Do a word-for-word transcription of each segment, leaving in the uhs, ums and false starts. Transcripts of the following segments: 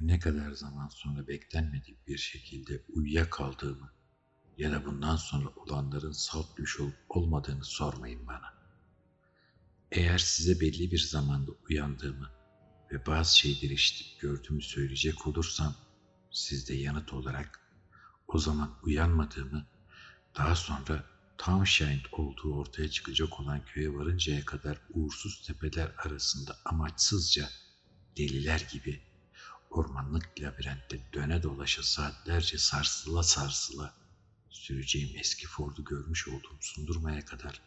ne kadar zaman sonra beklenmedik bir şekilde uyuyakaldığımı ya da bundan sonra olanların salt düş olup olmadığını sormayın bana. Eğer size belli bir zamanda uyandığımı ve bazı şeyleri işitip gördüğümü söyleyecek olursam, siz de yanıt olarak o zaman uyanmadığımı, daha sonra Townshend olduğu ortaya çıkacak olan köye varıncaya kadar uğursuz tepeler arasında amaçsızca deliler gibi ormanlık labirentte döne dolaşa saatlerce sarsıla sarsıla süreceğim eski Ford'u görmüş olduğum sundurmaya kadar,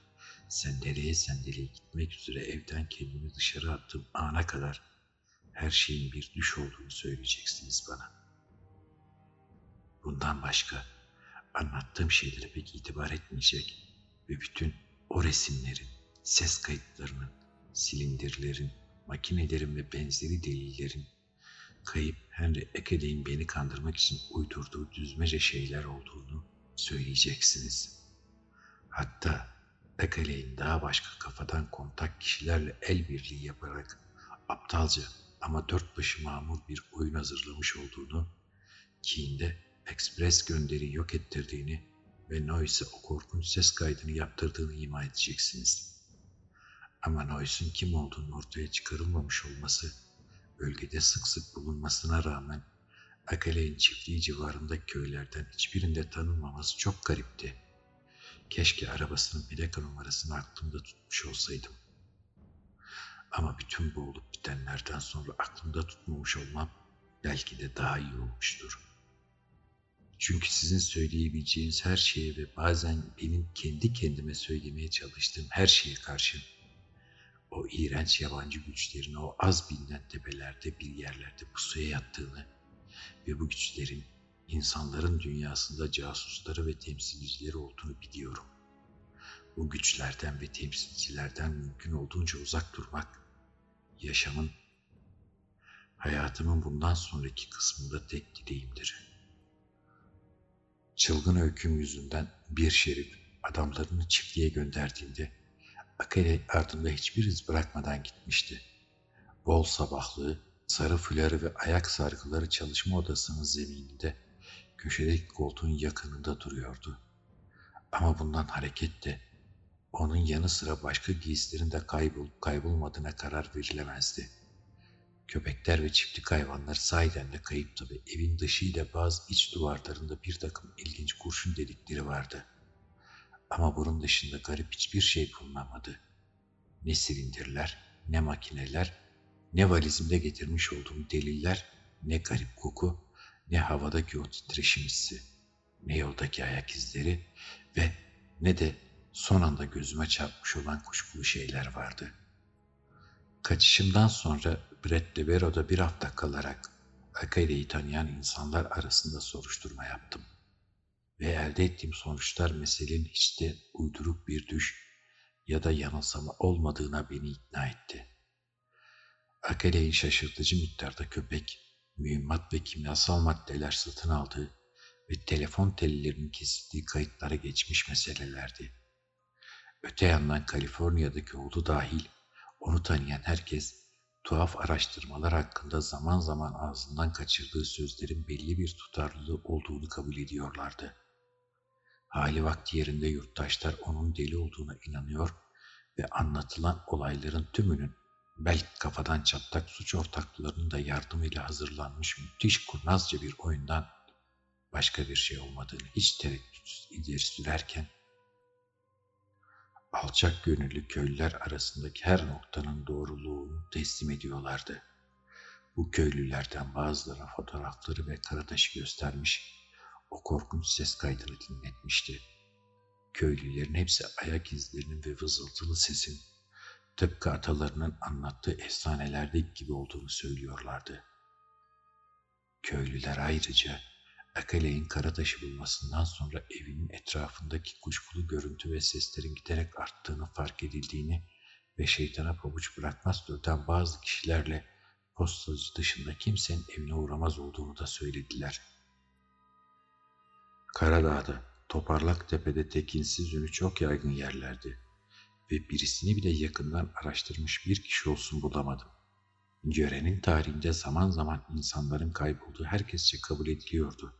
sendeleye sendeleye gitmek üzere evden kendimi dışarı attığım ana kadar her şeyin bir düş olduğunu söyleyeceksiniz bana. Bundan başka anlattığım şeylere pek itibar etmeyecek ve bütün o resimlerin, ses kayıtlarının, silindirlerin, makinelerin ve benzeri delillerin kayıp Henry Eckley'in beni kandırmak için uydurduğu düzmece şeyler olduğunu söyleyeceksiniz. Hatta Eckley'in daha başka kafadan kontak kişilerle el birliği yaparak aptalca ama dört başı mamur bir oyun hazırlamış olduğunu, Keen'de ekspres gönderi yok ettirdiğini ve Noyce'e o korkunç ses kaydını yaptırdığını ima edeceksiniz. Ama Noyce'un kim olduğunu ortaya çıkarılmamış olması, bölgede sık sık bulunmasına rağmen Eckley'in çiftliği civarındaki köylerden hiçbirinde tanınmaması çok garipti. Keşke arabasının plaka numarasını aklımda tutmuş olsaydım. Ama bütün bu olup bitenlerden sonra aklımda tutmamış olmam belki de daha iyi olmuştur. Çünkü sizin söyleyebileceğiniz her şeye ve bazen benim kendi kendime söylemeye çalıştığım her şeye karşı o iğrenç yabancı güçlerin o az bilinen tepelerde bir yerlerde pusuya yattığını ve bu güçlerin insanların dünyasında casusları ve temsilcileri olduğunu biliyorum. Bu güçlerden ve temsilcilerden mümkün olduğunca uzak durmak, yaşamın, hayatımın bundan sonraki kısmında tek dileğimdir. Çılgın öyküm yüzünden bir şerif adamlarını çiftliğe gönderdiğinde Eckley ardında hiçbir iz bırakmadan gitmişti. Bol sabahlığı, sarı fuları ve ayak sargıları çalışma odasının zemininde köşedeki koltuğun yakınında duruyordu. Ama bundan hareketle onun yanı sıra başka giysilerin de kaybolup kaybolmadığına karar verilemezdi. Köpekler ve çiftlik hayvanlar sahiden de kayıptı ve evin dışı ile bazı iç duvarlarında bir takım ilginç kurşun delikleri vardı. Ama bunun dışında garip hiçbir şey bulunamadı. Ne silindirler, ne makineler, ne valizimde getirmiş olduğum deliller, ne garip koku, ne havadaki o titreşim hissi, ne yoldaki ayak izleri ve ne de son anda gözüme çarpmış olan kuşkulu şeyler vardı. Kaçışımdan sonra Brett Libero'da bir hafta kalarak Eckley'i tanıyan insanlar arasında soruşturma yaptım. Ve elde ettiğim sonuçlar meselenin hiç de uyduruk bir düş ya da yanılsama olmadığına beni ikna etti. Eckley'in şaşırtıcı miktarda köpek, mühimmat ve kimyasal maddeler satın aldığı ve telefon tellerinin kesildiği kayıtlara geçmiş meselelerdi. Öte yandan Kaliforniya'daki oğlu dahil onu tanıyan herkes tuhaf araştırmalar hakkında zaman zaman ağzından kaçırdığı sözlerin belli bir tutarlılığı olduğunu kabul ediyorlardı. Hali vakti yerinde yurttaşlar onun deli olduğuna inanıyor ve anlatılan olayların tümünün belki kafadan çatlak suç ortaklarının da yardımıyla hazırlanmış müthiş kurnazca bir oyundan başka bir şey olmadığını hiç tereddütsüz ileri sürerken, alçak gönüllü köylüler arasındaki her noktanın doğruluğunu teslim ediyorlardı. Bu köylülerden bazıları fotoğrafları ve karataşı göstermiş, o korkunç ses kaydını dinletmişti. Köylülerin hepsi ayak izlerinin ve vızıltılı sesin, tıpkı atalarının anlattığı efsanelerdeki gibi olduğunu söylüyorlardı. Köylüler ayrıca, Eckley'in karataşı bulmasından sonra evinin etrafındaki kuşkulu görüntü ve seslerin giderek arttığını fark edildiğini ve şeytana pabuç bırakmaz türden bazı kişilerle postacı dışında kimsenin evine uğramaz olduğunu da söylediler. Karadağ'da, Toparlaktepe'de tekinsiz ünü çok yaygın yerlerdi ve birisini bile yakından araştırmış bir kişi olsun bulamadım. Ceren'in tarihinde zaman zaman insanların kaybolduğu herkesçe kabul ediliyordu.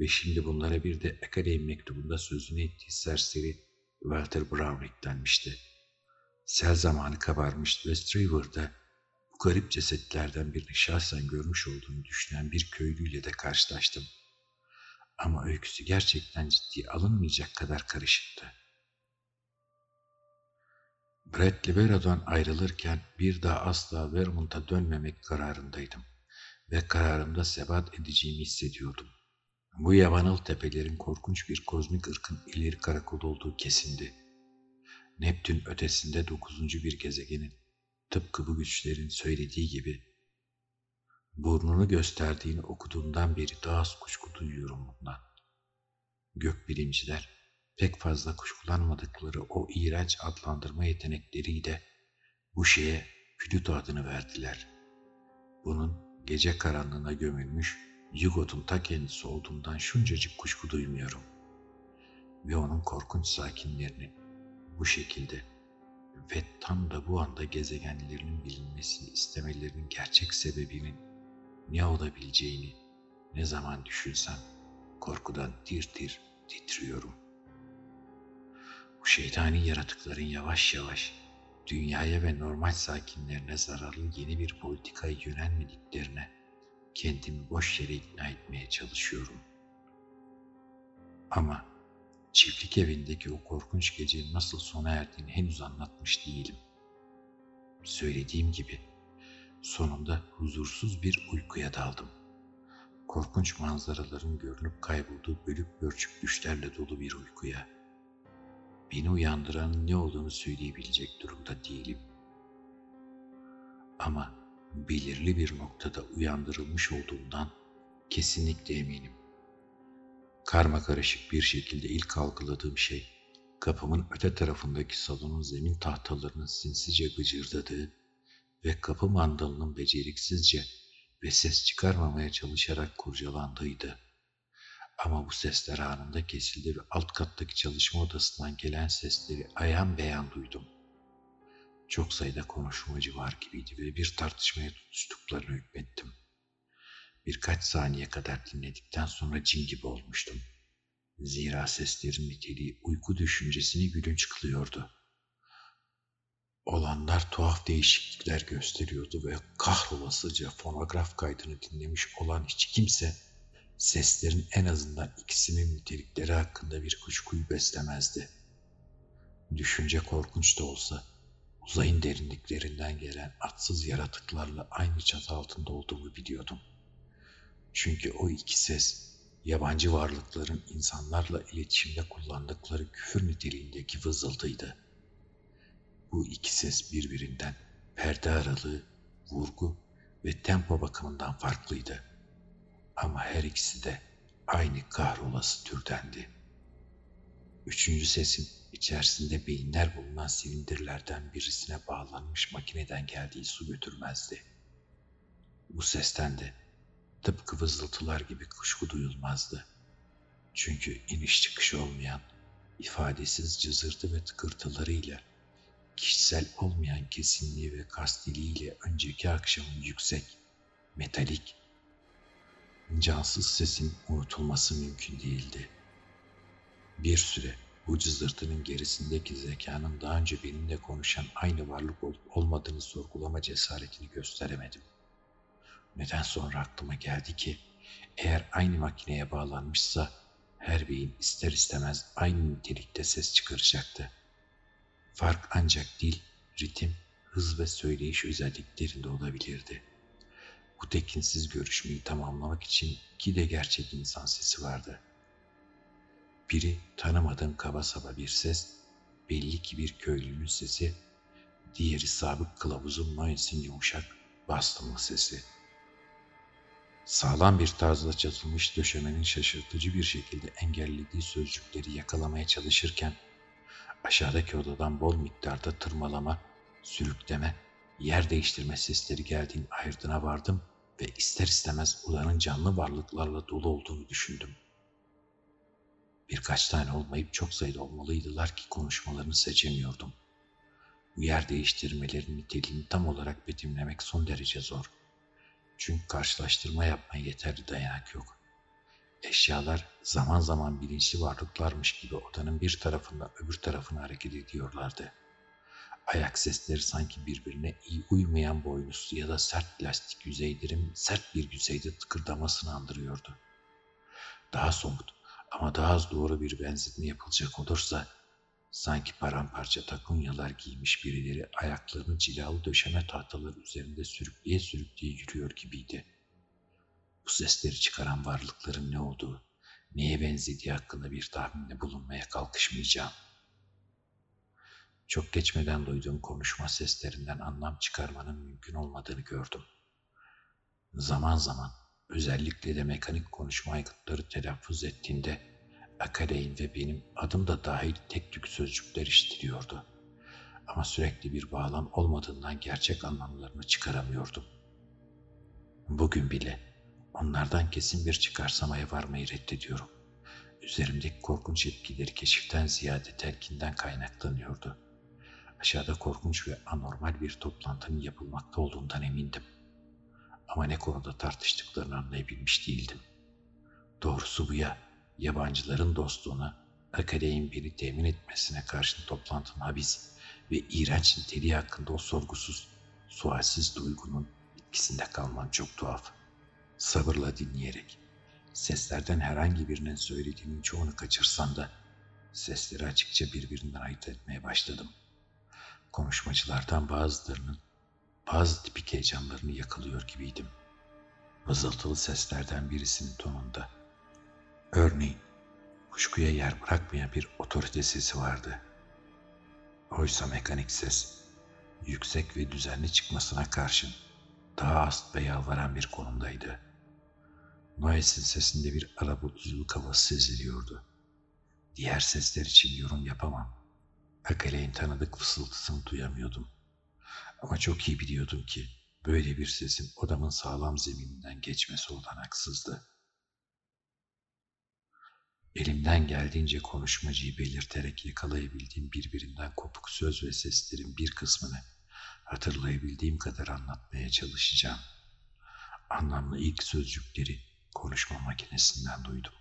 Ve şimdi bunlara bir de akademi mektubunda sözünü ettiği serseri Walter Brown eklenmişti. Sel zamanı kabarmıştı ve Strever'da bu garip cesetlerden birini şahsen görmüş olduğunu düşünen bir köylüyle de karşılaştım. Ama öyküsü gerçekten ciddiye alınmayacak kadar karışıktı. Brett Libero'dan ayrılırken bir daha asla Vermont'a dönmemek kararındaydım ve kararımda sebat edeceğimi hissediyordum. Bu yabanıl tepelerin korkunç bir kozmik ırkın ileri karakolu olduğu kesindi. Neptün ötesinde dokuzuncu bir gezegenin, tıpkı bu güçlerin söylediği gibi, burnunu gösterdiğini okuduğumdan beri daha az kuşku duyuyorum bundan. Gökbilimciler pek fazla kuşkulanmadıkları o iğrenç adlandırma yetenekleriyle bu şeye Plüto adını verdiler. Bunun gece karanlığına gömülmüş Yugot'un ta kendisi olduğundan şuncacık kuşku duymuyorum. Ve onun korkunç sakinlerini bu şekilde ve tam da bu anda gezegenlerinin bilinmesini istemelerinin gerçek sebebinin ne olabileceğini ne zaman düşünsem korkudan tir tir titriyorum. Bu şeytani yaratıkların yavaş yavaş dünyaya ve normal sakinlerine zararlı yeni bir politikaya yönelmediklerine kendimi boş yere ikna etmeye çalışıyorum. Ama çiftlik evindeki o korkunç gecenin nasıl sona erdiğini henüz anlatmış değilim. Söylediğim gibi sonunda huzursuz bir uykuya daldım. Korkunç manzaraların görünüp kaybolduğu bölük pörçük düşlerle dolu bir uykuya. Beni uyandıranın ne olduğunu söyleyebilecek durumda değilim. Ama belirli bir noktada uyandırılmış olduğumdan kesinlikle eminim. Karmakarışık bir şekilde ilk algıladığım şey, kapımın öte tarafındaki salonun zemin tahtalarının sinsice gıcırdadığı ve kapı mandalının beceriksizce ve ses çıkarmamaya çalışarak kurcalandığıydı. Ama bu sesler anında kesildi ve alt kattaki çalışma odasından gelen sesleri ayan beyan duydum. Çok sayıda konuşmacı var gibiydi ve bir tartışmaya tutuştuklarını hükmettim. Birkaç saniye kadar dinledikten sonra cin gibi olmuştum. Zira seslerin niteliği uyku düşüncesini gülünç kılıyordu. Olanlar tuhaf değişiklikler gösteriyordu ve kahrolasıca fonograf kaydını dinlemiş olan hiç kimse seslerin en azından ikisinin nitelikleri hakkında bir kuşkuyu beslemezdi. Düşünce korkunç da olsa uzayın derinliklerinden gelen atsız yaratıklarla aynı çatı altında olduğumu biliyordum. Çünkü o iki ses yabancı varlıkların insanlarla iletişimde kullandıkları küfür niteliğindeki vızıltıydı. Bu iki ses birbirinden perde aralığı, vurgu ve tempo bakımından farklıydı. Ama her ikisi de aynı kahrolası türdendi. Üçüncü sesin içerisinde beyinler bulunan silindirlerden birisine bağlanmış makineden geldiği su götürmezdi. Bu sesten de tıpkı vızıltılar gibi kuşku duyulmazdı. Çünkü iniş çıkışı olmayan, ifadesiz cızırtı ve tıkırtılarıyla, kişisel olmayan kesinliği ve kastiliğiyle önceki akşamın yüksek, metalik, cansız sesin unutulması mümkün değildi. Bir süre bu cızırtının gerisindeki zekanın daha önce benimle konuşan aynı varlık olup olmadığını sorgulama cesaretini gösteremedim. Neden sonra aklıma geldi ki eğer aynı makineye bağlanmışsa her beyin ister istemez aynı nitelikte ses çıkaracaktı. Fark ancak dil, ritim, hız ve söyleyiş özelliklerinde olabilirdi. Bu tekinsiz görüşmeyi tamamlamak için iki de gerçek insan sesi vardı. Biri tanımadığım kaba saba bir ses, belli ki bir köylünün sesi, diğeri sabık kılavuzum Noyes'in yumuşak bastımlı sesi. Sağlam bir tarzda çatılmış döşemenin şaşırtıcı bir şekilde engellediği sözcükleri yakalamaya çalışırken, aşağıdaki odadan bol miktarda tırmalama, sürükleme, yer değiştirme sesleri geldiğinin ayırdına vardım ve ister istemez odanın canlı varlıklarla dolu olduğunu düşündüm. Birkaç tane olmayıp çok sayıda olmalıydılar ki konuşmalarını seçemiyordum. bu yer değiştirmelerin niteliğini tam olarak betimlemek son derece zor. Çünkü karşılaştırma yapmaya yeterli dayanak yok. Eşyalar zaman zaman bilinçli varlıklarmış gibi odanın bir tarafından öbür tarafına hareket ediyorlardı. Ayak sesleri sanki birbirine iyi uymayan boynuzlu ya da sert plastik yüzeylerin sert bir yüzeyde tıkırdamasını andırıyordu. Daha somut ama daha az doğru bir benzetme yapılacak olursa, sanki paramparça takunyalar giymiş birileri ayaklarını cilalı döşeme tahtaları üzerinde sürükleye sürükleye yürüyor gibiydi. Bu sesleri çıkaran varlıkların ne olduğu, neye benzediği hakkında bir tahminde bulunmaya kalkışmayacağım. Çok geçmeden duyduğum konuşma seslerinden anlam çıkarmanın mümkün olmadığını gördüm. Zaman zaman, özellikle de mekanik konuşma aygıtları telaffuz ettiğinde, Akale'in ve benim adım da dahil tek tük sözcükler işitiliyordu. Ama sürekli bir bağlam olmadığından gerçek anlamlarını çıkaramıyordum. Bugün bile onlardan kesin bir çıkarsamaya varmayı reddediyorum. Üzerimdeki korkunç etkileri keşiften ziyade telkinden kaynaklanıyordu. Aşağıda korkunç ve anormal bir toplantının yapılmakta olduğundan emindim. Ama ne konuda tartıştıklarını anlayabilmiş değildim. Doğrusu bu ya, yabancıların dostluğuna, Akade'nin beni temin etmesine karşın toplantının habis ve iğrenç niteliği hakkında o sorgusuz, sualsiz duygunun etkisinde kalmam çok tuhaf. Sabırla dinleyerek, seslerden herhangi birinin söylediğinin çoğunu kaçırsam da sesleri açıkça birbirinden ayırt etmeye başladım. Konuşmacılardan bazılarının bazı tipik heyecanlarını yakalıyor gibiydim. Mızıltılı seslerden birisinin tonunda, örneğin, kuşkuya yer bırakmayan bir otorite sesi vardı. Oysa mekanik ses, yüksek ve düzenli çıkmasına karşın daha ast ve yalvaran bir konumdaydı. Noyes'in sesinde bir arabuluculuk havası seziliyordu. Diğer sesler için yorum yapamam. Akale'in tanıdık fısıltısını duyamıyordum. Ama çok iyi biliyordum ki böyle bir sesin odamın sağlam zemininden geçmesi olanaksızdı. Elimden geldiğince konuşmacıyı belirterek yakalayabildiğim birbirinden kopuk söz ve seslerin bir kısmını hatırlayabildiğim kadar anlatmaya çalışacağım. Anlamlı ilk sözcükleri konuşma makinesinden duydum.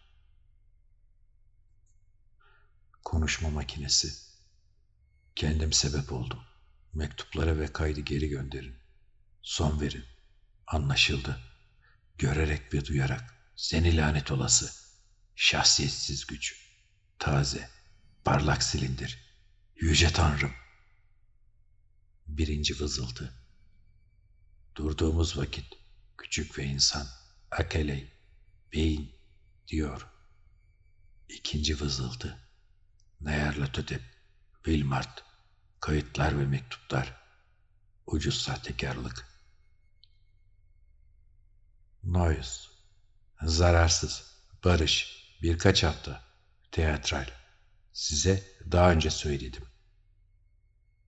Konuşma makinesi. Kendim sebep oldum. Mektuplara ve kaydı geri gönderin. Son verin. Anlaşıldı. Görerek ve duyarak. Seni lanet olası. Şahsiyetsiz güç. Taze. Parlak silindir. Yüce Tanrım. Birinci vızıltı. Durduğumuz vakit küçük ve insan, Akale, beyin, diyor. İkinci vızıltı. Nyarlathotep, Wilmart, kayıtlar ve mektuplar, ucuz sahtekarlık. Noyes, zararsız, barış, birkaç hafta, teatral. Size daha önce söyledim.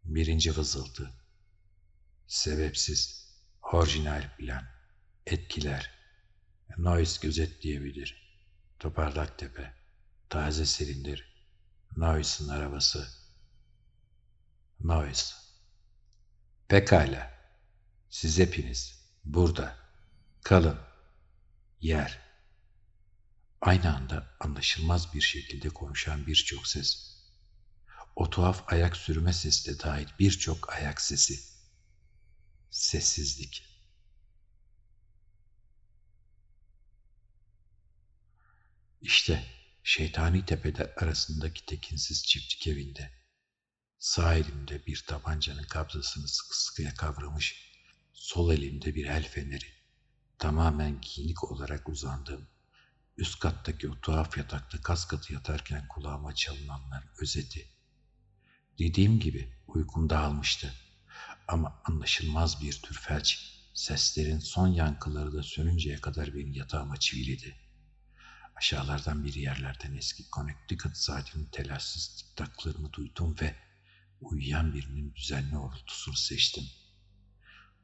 Birinci vızıltı. Sebepsiz, orijinal plan. Etkiler. Noyes gözetleyebilir. Toparlaktepe. Taze silindir. Noyes'in arabası. Noyes. Pekala. Siz hepiniz. Burada. Kalın. Yer. Aynı anda anlaşılmaz bir şekilde konuşan birçok ses. O tuhaf ayak sürme sesi de dahil birçok ayak sesi. Sessizlik. İşte şeytani tepeler arasındaki tekinsiz çiftlik evinde, sağ elimde bir tabancanın kabzasını sıkı sıkıya kavramış, sol elimde bir el feneri, tamamen giyinik olarak uzandığım, üst kattaki o tuhaf yatakta kas katı yatarken kulağıma çalınanların özeti. Dediğim gibi uykum dağılmıştı ama anlaşılmaz bir tür felç, seslerin son yankıları da sönünceye kadar beni yatağıma çiviledi. Aşağılardan bir yerlerden eski Connecticut saatinin telaşsız tiktaklarını duydum ve uyuyan birinin düzenli uğultusunu seçtim.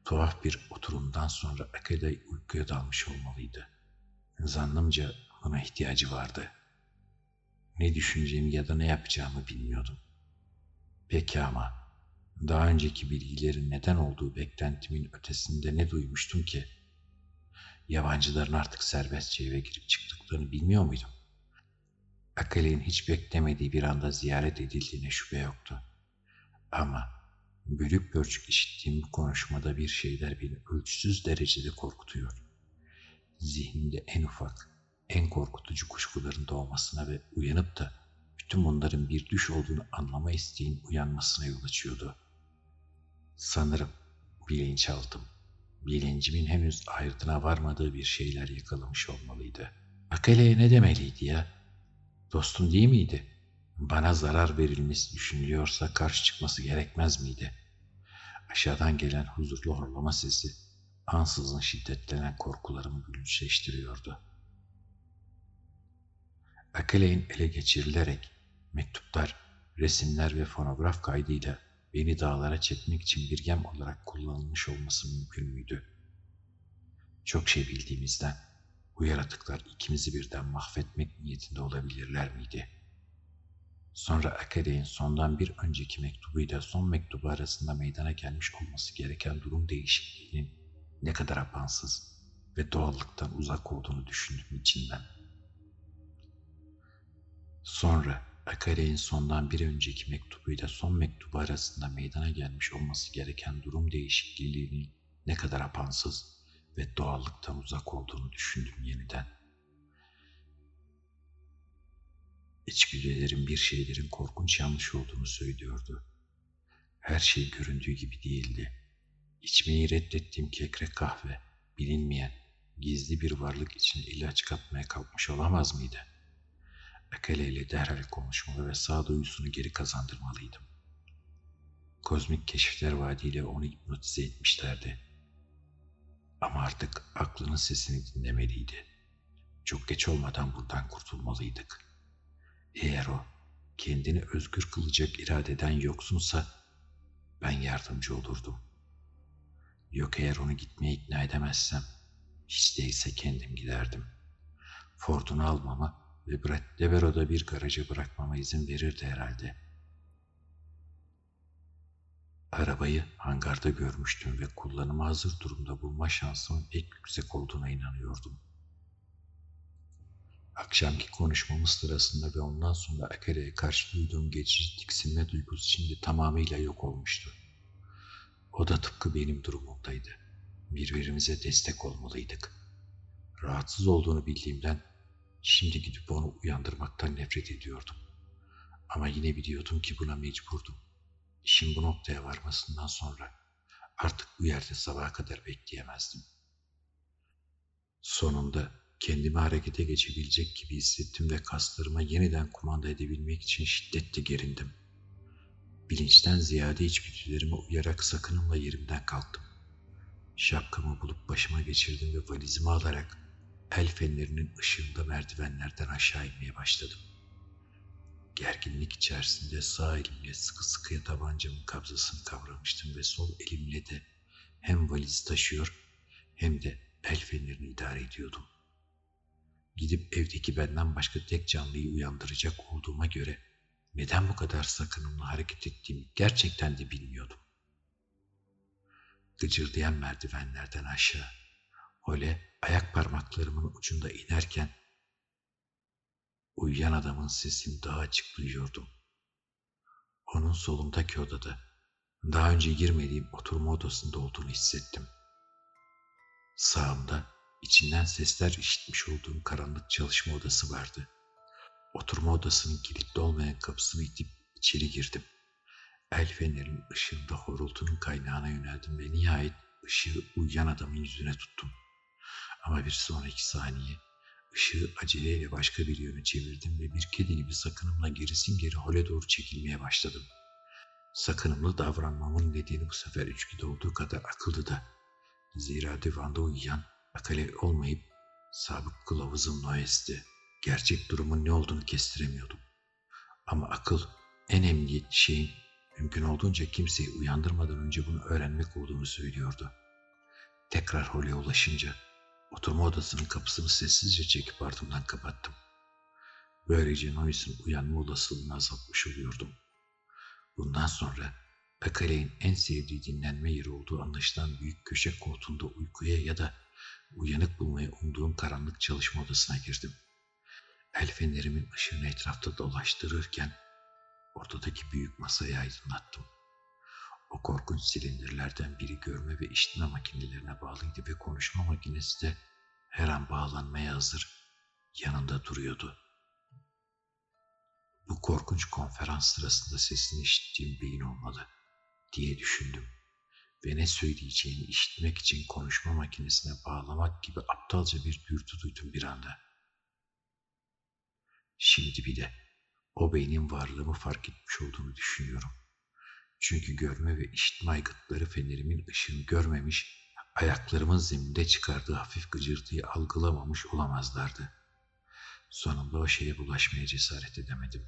Tuhaf bir oturumdan sonra Akale uykuya dalmış olmalıydı. Zannımca buna ihtiyacı vardı. Ne düşüneceğimi ya da ne yapacağımı bilmiyordum. Peki ama Daha önceki bilgilerin neden olduğu beklentimin ötesinde ne duymuştum ki? Yabancıların artık serbestçe eve girip çıktıklarını bilmiyor muydum? Akali'nin hiç beklemediği bir anda ziyaret edildiğine şüphe yoktu. Ama bölüp bölçük işittiğim bu konuşmada bir şeyler beni ölçüsüz derecede korkutuyor. Zihnimde en ufak, en korkutucu kuşkuların doğmasına ve uyanıp da bütün bunların bir düş olduğunu anlama isteğin uyanmasına yol açıyordu. Sanırım bilinçaltım, bilincimin henüz ayrıtına varmadığı bir şeyler yakalamış olmalıydı. Akale'ye ne demeliydi ya? Dostum değil miydi? Bana zarar verilmesi düşünülüyorsa karşı çıkması gerekmez miydi? Aşağıdan gelen huzurlu horlama sesi ansızın şiddetlenen korkularımı gülünçleştiriyordu. Akale'nin ele geçirilerek mektuplar, resimler ve fonograf kaydıyla beni dağlara çekmek için bir yem olarak kullanılmış olması mümkün müydü? Çok şey bildiğimizden bu yaratıklar ikimizi birden mahvetmek niyetinde olabilirler miydi? Sonra Akale'nin sondan bir önceki mektubuyla son mektubu arasında meydana gelmiş olması gereken durum değişikliğinin ne kadar apansız ve doğallıktan uzak olduğunu düşündüm içinden. Sonra Akale'nin sondan bir önceki mektubuyla son mektubu arasında meydana gelmiş olması gereken durum değişikliğinin ne kadar apansız ve doğallıktan uzak olduğunu düşündüm yeniden. İçgüdülerim bir şeylerin korkunç yanlış olduğunu söylüyordu. Her şey göründüğü gibi değildi. İçmeyi reddettiğim kekre kahve, bilinmeyen, gizli bir varlık içine ilaç katmaya kalkmış olamaz mıydı? Akale ile derhal konuşmalı ve sağduyusunu geri kazandırmalıydım. Kozmik keşifler vaadiyle onu hipnotize etmişlerdi. Ama artık aklının sesini dinlemeliydi. Çok geç olmadan buradan kurtulmalıydık. Eğer o kendini özgür kılacak iradeden yoksunsa ben yardımcı olurdum. Yok eğer onu gitmeye ikna edemezsem hiç değilse kendim giderdim. Ford'unu almama ve Brett Devero'da bir garaja bırakmama izin verirdi herhalde. Arabayı hangarda görmüştüm ve kullanıma hazır durumda bulma şansımın pek yüksek olduğuna inanıyordum. Akşamki konuşmamız sırasında ve ondan sonra Akale'ye karşı duyduğum geçici tiksinme duygusu şimdi tamamıyla yok olmuştu. O da tıpkı benim durumumdaydı. Birbirimize destek olmalıydık. Rahatsız olduğunu bildiğimden şimdi gidip onu uyandırmaktan nefret ediyordum. Ama yine biliyordum ki buna mecburdum. İşin bu noktaya varmasından sonra artık bu yerde sabaha kadar bekleyemezdim. Sonunda kendimi harekete geçebilecek gibi hissettim ve kaslarıma yeniden kumanda edebilmek için şiddetle gerindim. Bilinçten ziyade içgüdülerime uyarak sakınımla yerimden kalktım. Şapkamı bulup başıma geçirdim ve valizimi alarak el fenerinin ışığında merdivenlerden aşağı inmeye başladım. Gerginlik içerisinde sağ elimle sıkı sıkıya tabancamın kabzasını kavramıştım ve sol elimle de hem valizi taşıyor hem de el fenerini idare ediyordum. Gidip evdeki benden başka tek canlıyı uyandıracak olduğuma göre neden bu kadar sakınımlı hareket ettiğimi gerçekten de bilmiyordum. Gıcırdayan merdivenlerden aşağı, Hole ayak parmaklarımın ucunda inerken uyuyan adamın sesini daha açık duyuyordum. Onun solundaki odada, daha önce girmediğim oturma odasında olduğunu hissettim. Sağımda içinden sesler işitmiş olduğum karanlık çalışma odası vardı. Oturma odasının kilitli olmayan kapısını itip içeri girdim. El fenerinin ışığında horultunun kaynağına yöneldim ve nihayet ışığı uyuyan adamın yüzüne tuttum. Ama bir sonraki saniye ışığı aceleyle başka bir yöne çevirdim ve bir kedi gibi sakınımla gerisin geri hole doğru çekilmeye başladım. Sakınımlı davranmamın nedeni bu sefer içgüdü olduğu kadar akıldı da. Zira divanda uyuyan Akale olmayıp sabık kılavuzum Noes'ti. Gerçek durumun ne olduğunu kestiremiyordum. Ama akıl en emniyetli şeyin mümkün olduğunca kimseyi uyandırmadan önce bunu öğrenmek olduğunu söylüyordu. Tekrar Hole'ye ulaşınca oturma odasının kapısını sessizce çekip ardımdan kapattım. Böylece Noes'in uyanma olasılığını azaltmış oluyordum. Bundan sonra Kakale'in en sevdiği dinlenme yeri olduğu anlaşılan büyük köşe koltuğunda uykuya ya da uyanık bulmayı umduğum karanlık çalışma odasına girdim. El fenerimin ışığını etrafta dolaştırırken ortadaki büyük masayı aydınlattım. O korkunç silindirlerden biri görme ve işitme makinelerine bağlıydı ve konuşma makinesi de her an bağlanmaya hazır yanında duruyordu. Bu korkunç konferans sırasında sesini işittiğim beyin olmalı diye düşündüm ve ne söyleyeceğini işitmek için konuşma makinesine bağlamak gibi aptalca bir dürtü duydum bir anda. Şimdi bir de o beynin varlığımı fark etmiş olduğunu düşünüyorum. Çünkü görme ve işitme aygıtları fenerimin ışığını görmemiş, ayaklarımın zeminde çıkardığı hafif gıcırtıyı algılamamış olamazlardı. Sonunda o şeye bulaşmaya cesaret edemedim.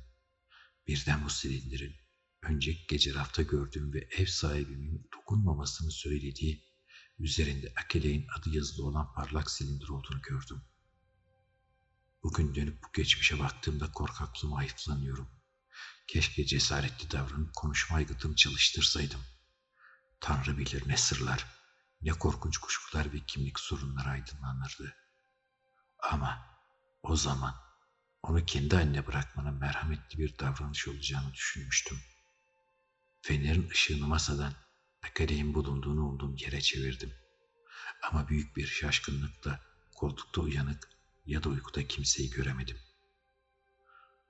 Birden bu silindirin, önceki gece rafta gördüğüm ve ev sahibimin dokunmamasını söylediği, üzerinde Akele'in adı yazılı olan parlak silindir olduğunu gördüm. Bugün dönüp bu geçmişe baktığımda korkaklığıma hayıflanıyorum. Keşke cesaretli davranıp konuşma aygıtımı çalıştırsaydım. Tanrı bilir ne sırlar, ne korkunç kuşkular ve kimlik sorunları aydınlanırdı. Ama o zaman onu kendi haline bırakmanın merhametli bir davranış olacağını düşünmüştüm. Fenerin ışığını masadan Akade'nin bulunduğunu umduğum yere çevirdim. Ama büyük bir şaşkınlıkla koltukta uyanık ya da uykuda kimseyi göremedim.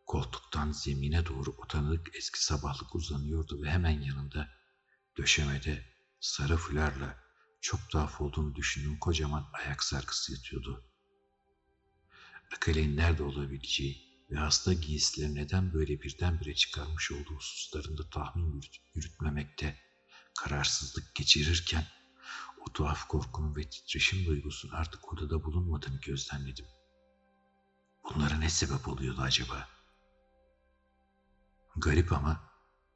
Koltuktan zemine doğru o tanıdık eski sabahlık uzanıyordu ve hemen yanında döşemede sarı fularla çok tuhaf olduğunu düşündüğüm kocaman ayak sargısı yatıyordu. Akale'nin nerede olabileceği ve hasta giysileri neden böyle birdenbire çıkarmış olduğu hususlarında tahmin yürüt yürütmemekte kararsızlık geçirirken o tuhaf korkunun ve titreşim duygusunun artık odada bulunmadığını gözlemledim. Bunlara ne sebep oluyordu acaba? Garip ama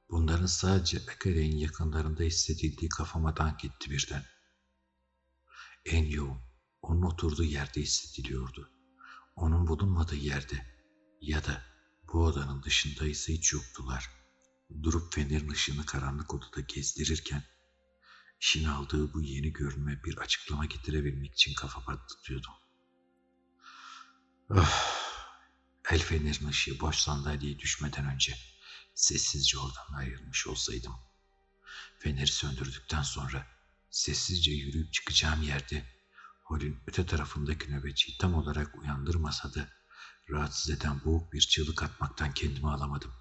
bunların sadece Akale'nin yakınlarında hissedildiği kafama dank etti birden. En yoğun onun oturduğu yerde hissediliyordu. Onun bulunmadığı yerde ya da bu odanın dışında ise hiç yoktular. Durup fenerin ışığını karanlık odada gezdirirken işin aldığı bu yeni görünme bir açıklama getirebilmek için kafa patlatıyordum. Oh, el fenerin ışığı boş sandalyeye düşmeden önce sessizce oradan ayrılmış olsaydım. Feneri söndürdükten sonra sessizce yürüyüp çıkacağım yerde holün öte tarafındaki nöbetçiyi tam olarak uyandırmasa da rahatsız eden boğuk bir çığlık atmaktan kendimi alamadım.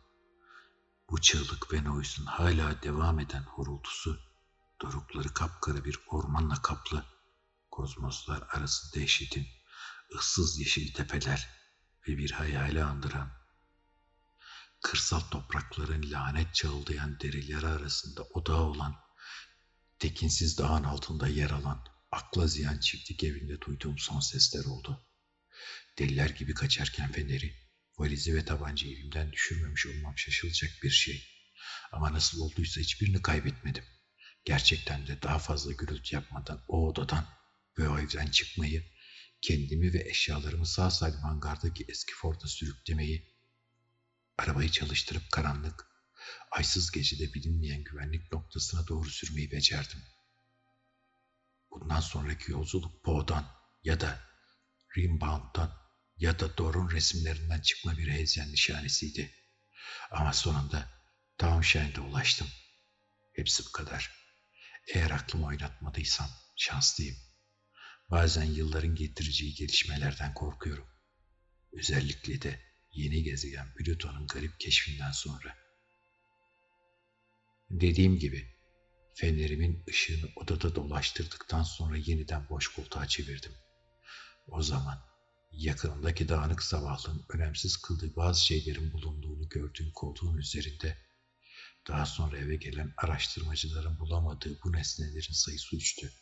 Bu çığlık ve noisun hala devam eden horultusu, dorukları kapkara bir ormanla kaplı, kozmoslar arası dehşetin, ıssız yeşil tepeler ve bir hayali andıran, kırsal toprakların lanet çağıldayan dereleri arasında odağı olan, tekinsiz dağın altında yer alan, akla ziyan çiftlik evinde duyduğum son sesler oldu. Deliler gibi kaçarken feneri, valizi ve tabancayı elimden düşürmemiş olmam şaşılacak bir şey. Ama nasıl olduysa hiçbirini kaybetmedim. Gerçekten de daha fazla gürültü yapmadan o odadan ve o evden çıkmayı, kendimi ve eşyalarımı sağ salim hangardaki eski Ford'a sürüklemeyi, arabayı çalıştırıp karanlık, aysız gecede bilinmeyen güvenlik noktasına doğru sürmeyi becerdim. Bundan sonraki yolculuk Poe'dan ya da Rimbaud'dan ya da Dor'un resimlerinden çıkma bir heyecan nişanesiydi. Ama sonunda Townshend'e ulaştım. Hepsi bu kadar. Eğer aklımı oynatmadıysam şanslıyım. Bazen yılların getireceği gelişmelerden korkuyorum. Özellikle de yeni gezegen Plüton'un garip keşfinden sonra. Dediğim gibi, fenerimin ışığını odada dolaştırdıktan sonra yeniden boş koltuğa çevirdim. O zaman yakınımdaki dağınık sabahlığın önemsiz kıldığı bazı şeylerin bulunduğunu gördüğüm koltuğun üzerinde daha sonra eve gelen araştırmacıların bulamadığı bu nesnelerin sayısı üçtü.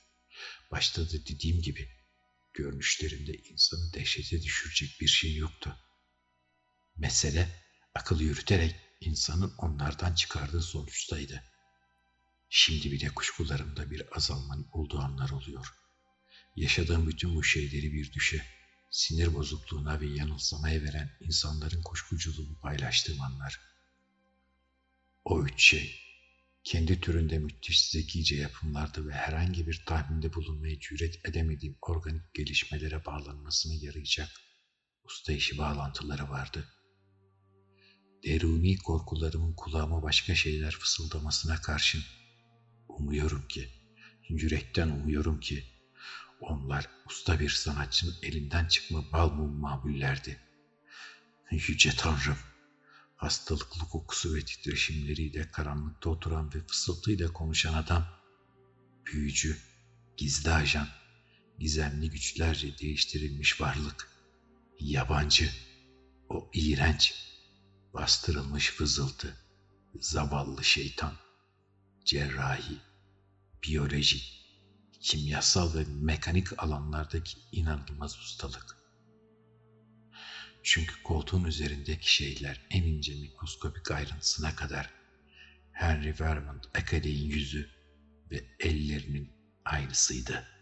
Başta da dediğim gibi görünüşlerinde insanı dehşete düşürecek bir şey yoktu. Mesele akıl yürüterek insanın onlardan çıkardığı sonuçtaydı. Şimdi bile kuşkularımda bir azalmanın olduğu anlar oluyor. Yaşadığım bütün bu şeyleri bir düşe, sinir bozukluğuna ve yanılsamaya veren insanların kuşkuculuğunu paylaştığım anlar. O üç şey, kendi türünde müthiş zekice yapımlarda ve herhangi bir tahminde bulunmaya cüret edemediğim organik gelişmelere bağlanmasına yarayacak usta işi bağlantıları vardı. Deruni korkularımın kulağıma başka şeyler fısıldamasına karşın, umuyorum ki, yürekten umuyorum ki, onlar usta bir sanatçının elinden çıkma bal mum mamullerdi. Yüce Tanrım! Hastalıklı kokusu ve titreşimleriyle karanlıkta oturan ve fısıltıyla konuşan adam, büyücü, gizli ajan, gizemli güçlerce değiştirilmiş varlık, yabancı, o iğrenç, bastırılmış fızıltı, zavallı şeytan, cerrahi, biyoloji, kimyasal ve mekanik alanlardaki inanılmaz ustalık. Çünkü koltuğun üzerindeki şeyler en ince mikroskopik ayrıntısına kadar Henry Vermont Academy'nin yüzü ve ellerinin aynısıydı.